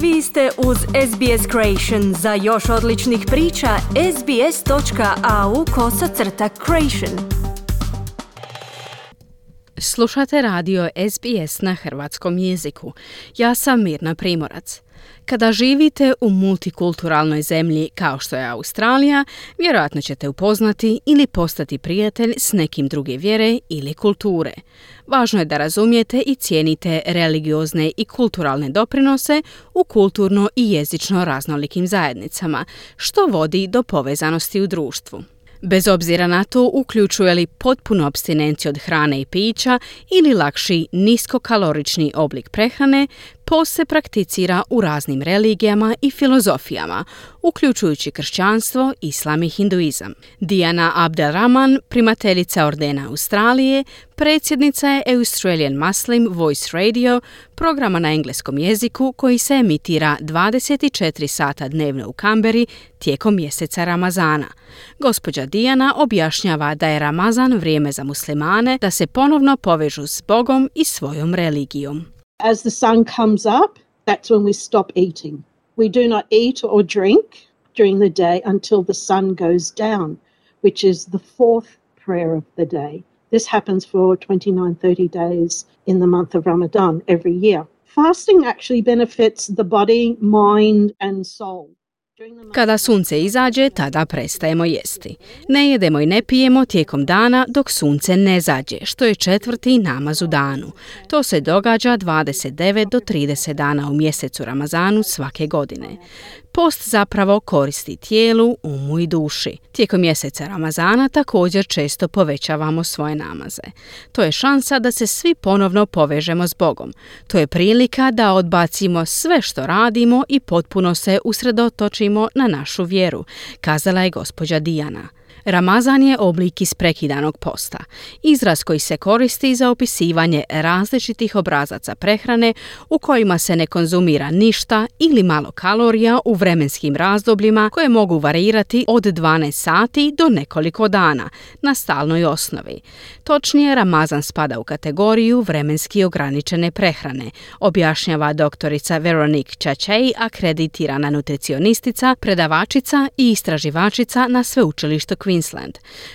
Vi ste uz SBS Creation. Za još odličnih priča, sbs.au/creation. Slušate radio SBS na hrvatskom jeziku. Ja sam Mirna Primorac. Kada živite u multikulturalnoj zemlji kao što je Australija, vjerojatno ćete upoznati ili postati prijatelj s nekim druge vjere ili kulture. Važno je da razumijete i cijenite religiozne i kulturalne doprinose u kulturno i jezično raznolikim zajednicama, što vodi do povezanosti u društvu. Bez obzira na to uključuje li potpunu apstinenciju od hrane i pića ili lakši niskokalorični oblik prehrane, post se prakticira u raznim religijama i filozofijama, uključujući kršćanstvo, islam i hinduizam. Dijana Abdelrahman, primateljica ordena Australije, predsjednica je Australian Muslim Voice Radio, programa na engleskom jeziku koji se emitira 24 sata dnevno u Kamberi tijekom mjeseca Ramazana. Gospođa Dijana objašnjava da je Ramazan vrijeme za muslimane da se ponovno povežu s Bogom i svojom religijom. As the sun comes up, that's when we stop eating. We do not eat or drink during the day until the sun goes down, which is the fourth prayer of the day. This happens for 29-30 days in the month of Ramadan every year. Fasting actually benefits the body, mind and soul. Kada sunce izađe, tada prestajemo jesti. Ne jedemo i ne pijemo tijekom dana dok sunce ne zađe, što je četvrti namaz u danu. To se događa 29 do 30 dana u mjesecu Ramazanu svake godine. Post zapravo koristi tijelu, umu i duši. Tijekom mjeseca Ramazana također često povećavamo svoje namaze. To je šansa da se svi ponovno povežemo s Bogom. To je prilika da odbacimo sve što radimo i potpuno se usredotočimo na našu vjeru, kazala je gospođa Dijana. Ramazan je oblik isprekidanog posta, izraz koji se koristi za opisivanje različitih obrazaca prehrane u kojima se ne konzumira ništa ili malo kalorija u vremenskim razdobljima koje mogu varirati od 12 sati do nekoliko dana na stalnoj osnovi. Točnije, Ramazan spada u kategoriju vremenski ograničene prehrane, objašnjava doktorica Véronique Chachay, akreditirana nutricionistica, predavačica i istraživačica na Sveučilištu Quincy.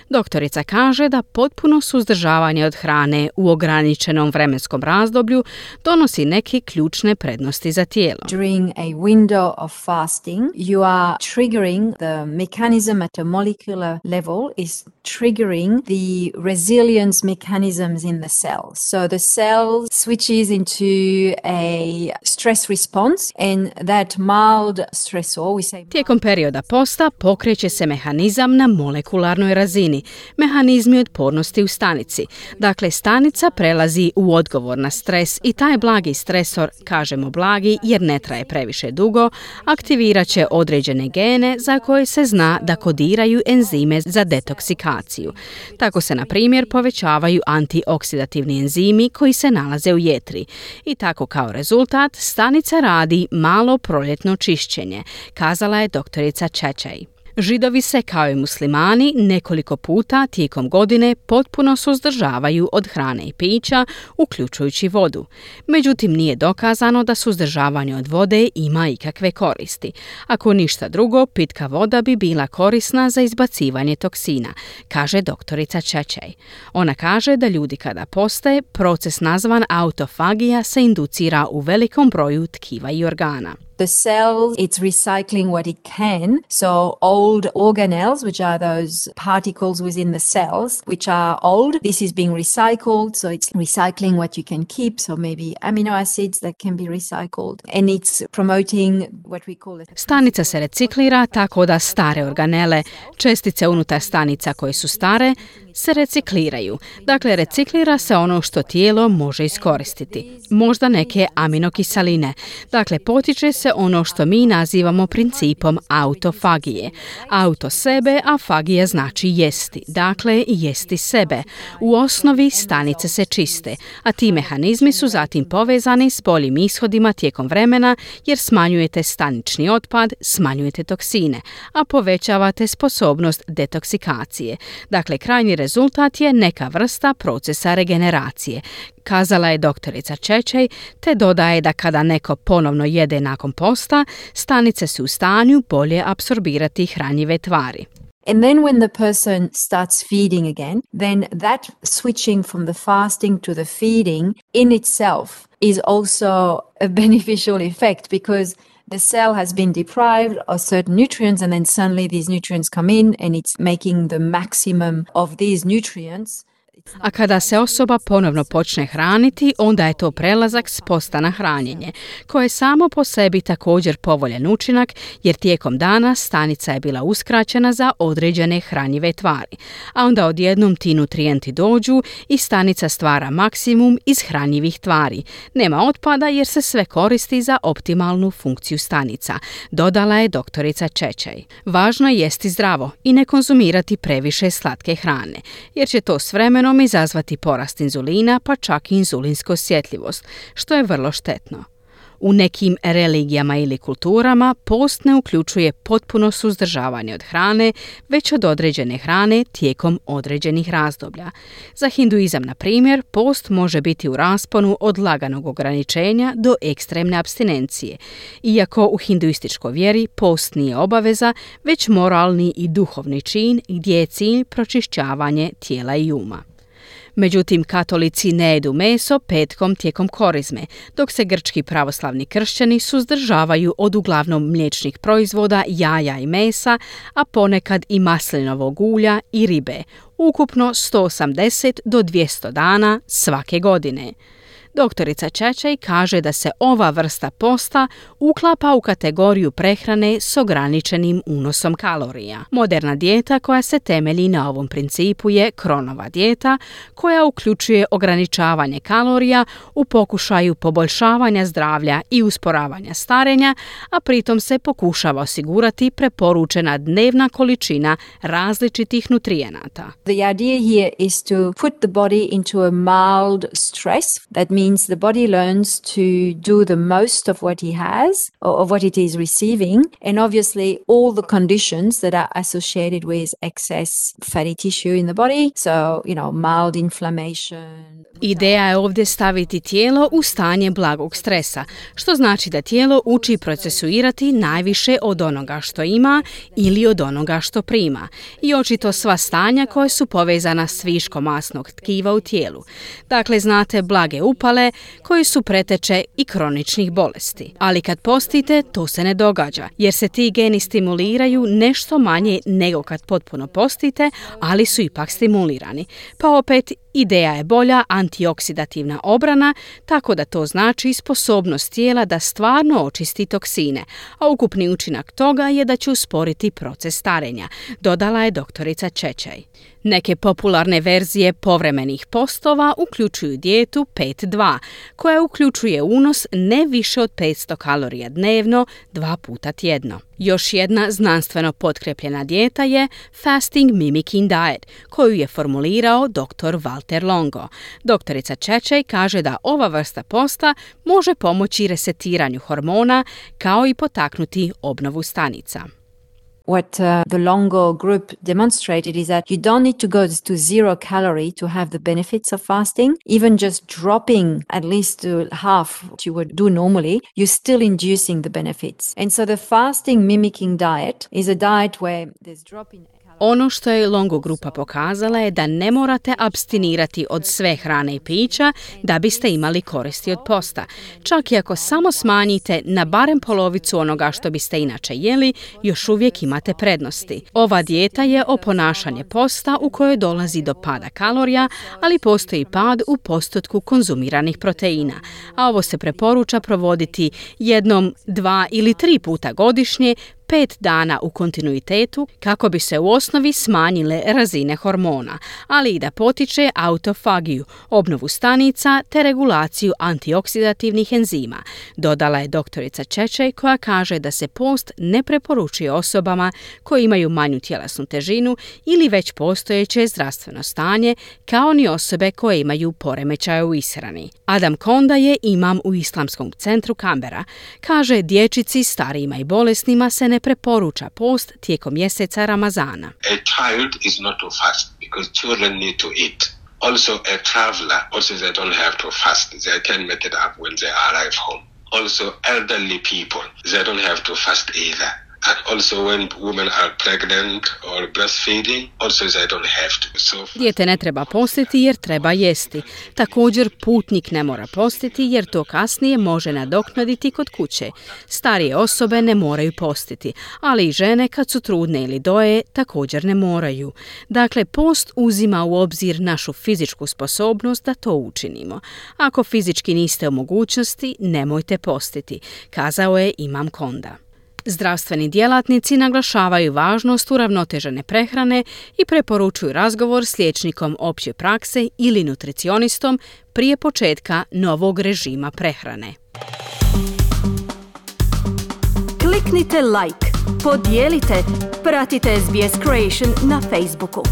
Doktorica kaže da potpuno suzdržavanje od hrane u ograničenom vremenskom razdoblju donosi neke ključne prednosti za tijelo. During a window of fasting, you are triggering the mechanism at a molecular level is triggering the resilience mechanisms in the cell. So the cell switches into a stress response and that mild stressor, we say. Tijekom perioda posta pokreće se mehanizam na molekularnoj razini, mehanizmi otpornosti u stanici. Dakle, stanica prelazi u odgovor na stres i taj blagi stresor, kažemo blagi jer ne traje previše dugo, aktivirat će određene gene za koje se zna da kodiraju enzime za detoksikaciju. Tako se, na primjer, povećavaju antioksidativni enzimi koji se nalaze u jetri. I tako kao rezultat, stanica radi malo proljetno čišćenje, kazala je doktorica Čečaj. Židovi se, kao i muslimani, nekoliko puta tijekom godine potpuno suzdržavaju od hrane i pića, uključujući vodu. Međutim, nije dokazano da suzdržavanje od vode ima ikakve koristi. Ako ništa drugo, pitka voda bi bila korisna za izbacivanje toksina, kaže doktorica Čečaj. Ona kaže da ljudi kada poste, proces nazvan autofagija se inducira u velikom broju tkiva i organa. The cell, it's recycling what it can. So old organelles, which are those particles within the cells, which are old, this is being recycled. So it's recycling what you can keep. So maybe amino acids that can be recycled. And it's promoting what we call... Stanica se reciklira tako da stare organele, čestice unutar stanica koje su stare, se recikliraju. Dakle, reciklira se ono što tijelo može iskoristiti. Možda neke aminokiseline. Dakle, potiče se ono što mi nazivamo principom autofagije. Auto sebe, a fagija znači jesti. Dakle, jesti sebe. U osnovi stanice se čiste, a ti mehanizmi su zatim povezani s boljim ishodima tijekom vremena jer smanjujete stanični otpad, smanjujete toksine, a povećavate sposobnost detoksikacije. Dakle, krajnji rezultat je neka vrsta procesa regeneracije, kazala je doktorica Chachay, te dodaje da kada neko ponovno jede nakon posta, stanice su u stanju bolje apsorbirati hranjive tvari. And then when the person starts feeding again, then that switching from the fasting to the feeding in itself is also a beneficial effect because the cell has been deprived of certain nutrients and then suddenly these nutrients come in and it's making the maximum of these nutrients. A kada se osoba ponovno počne hraniti, onda je to prelazak s posta na hranjenje, koje je samo po sebi također povoljan učinak, jer tijekom dana stanica je bila uskraćena za određene hranjive tvari, a onda odjednom ti nutrijenti dođu i stanica stvara maksimum iz hranjivih tvari. Nema otpada jer se sve koristi za optimalnu funkciju stanica, dodala je doktorica Chachay. Važno je jesti zdravo i ne konzumirati previše slatke hrane, jer će to s vremenom izazvati porast inzulina, pa čak i inzulinsku osjetljivost, što je vrlo štetno. U nekim religijama ili kulturama post ne uključuje potpuno suzdržavanje od hrane, već od određene hrane tijekom određenih razdoblja. Za hinduizam, na primjer, post može biti u rasponu od laganog ograničenja do ekstremne apstinencije. Iako u hinduističkoj vjeri post nije obaveza, već moralni i duhovni čin gdje je cilj pročišćavanje tijela i uma. Međutim, katolici ne jedu meso petkom tijekom korizme, dok se grčki pravoslavni kršćani suzdržavaju od uglavnom mliječnih proizvoda, jaja i mesa, a ponekad i maslinovog ulja i ribe, ukupno 180 do 200 dana svake godine. Doktorica Chachay kaže da se ova vrsta posta uklapa u kategoriju prehrane s ograničenim unosom kalorija. Moderna dijeta koja se temelji na ovom principu je Kronova dijeta, koja uključuje ograničavanje kalorija u pokušaju poboljšavanja zdravlja i usporavanja starenja, a pritom se pokušava osigurati preporučena dnevna količina različitih nutrijenata. The idea here is to put the body into a mild stress that means the body learns to do the most of what he has or of what it is receiving, and obviously all the conditions that are associated with excess fatty tissue in the body, so mild inflammation. Ideja je ovdje staviti tijelo u stanje blagog stresa, što znači da tijelo uči procesuirati najviše od onoga što ima ili od onoga što prima, i očito sva stanja koja su povezana s viškom masnog tkiva u tijelu. Dakle, znate, blage upale koji su preteče i kroničnih bolesti. Ali kad postite, to se ne događa, jer se ti geni stimuliraju nešto manje nego kad potpuno postite, ali su ipak stimulirani. Pa opet, ideja je bolja antioksidativna obrana, tako da to znači sposobnost tijela da stvarno očisti toksine, a ukupni učinak toga je da će usporiti proces starenja, dodala je doktorica Chachay. Neke popularne verzije povremenih postova uključuju dijetu 5-2, koja uključuje unos ne više od 500 kalorija dnevno, 2 puta tjedno. Još jedna znanstveno potkrepljena dijeta je Fasting Mimicking Diet, koju je formulirao dr. Walter Longo. Doktorica Chachay kaže da ova vrsta posta može pomoći resetiranju hormona kao i potaknuti obnovu stanica. What the Longo group demonstrated is that you don't need to go to zero calorie to have the benefits of fasting. Even just dropping at least to half what you would do normally, you're still inducing the benefits. And so the fasting mimicking diet is a diet where there's dropping. Ono što je Longo grupa pokazala je da ne morate apstinirati od sve hrane i pića da biste imali koristi od posta. Čak i ako samo smanjite na barem polovicu onoga što biste inače jeli, još uvijek imate prednosti. Ova dijeta je o ponašanje posta u kojoj dolazi do pada kalorija, ali postoji pad u postotku konzumiranih proteina. A ovo se preporuča provoditi 1, 2 ili 3 puta godišnje, 5 dana u kontinuitetu, kako bi se u osnovi smanjile razine hormona, ali i da potiče autofagiju, obnovu stanica te regulaciju antioksidativnih enzima, dodala je doktorica Chachay, koja kaže da se post ne preporučuje osobama koje imaju manju tjelesnu težinu ili već postojeće zdravstveno stanje, kao ni osobe koje imaju poremećaje u ishrani. Adam Konda je imam u Islamskom centru Kambera. Kaže, dječici, starijima i bolesnima se ne preporuča post tijekom mjeseca Ramazana. A child is not to fast. because children need to eat. Also, a traveler, also they don't have to fast. They can make it up when they arrive home. Also, elderly people, they don't have to fast either. And also when women are pregnant or breastfeeding, also they don't have to. Dijete ne treba postiti jer treba jesti. Također putnik ne mora postiti jer to kasnije može nadoknaditi kod kuće. Starije osobe ne moraju postiti, ali i žene kad su trudne ili doje također ne moraju. Dakle, post uzima u obzir našu fizičku sposobnost da to učinimo. Ako fizički niste u mogućnosti, nemojte postiti, kazao je Imam Konda. Zdravstveni djelatnici naglašavaju važnost uravnotežene prehrane i preporučuju razgovor s liječnikom opće prakse ili nutricionistom prije početka novog režima prehrane. Kliknite like, podijelite, pratite SBS Creation na Facebooku.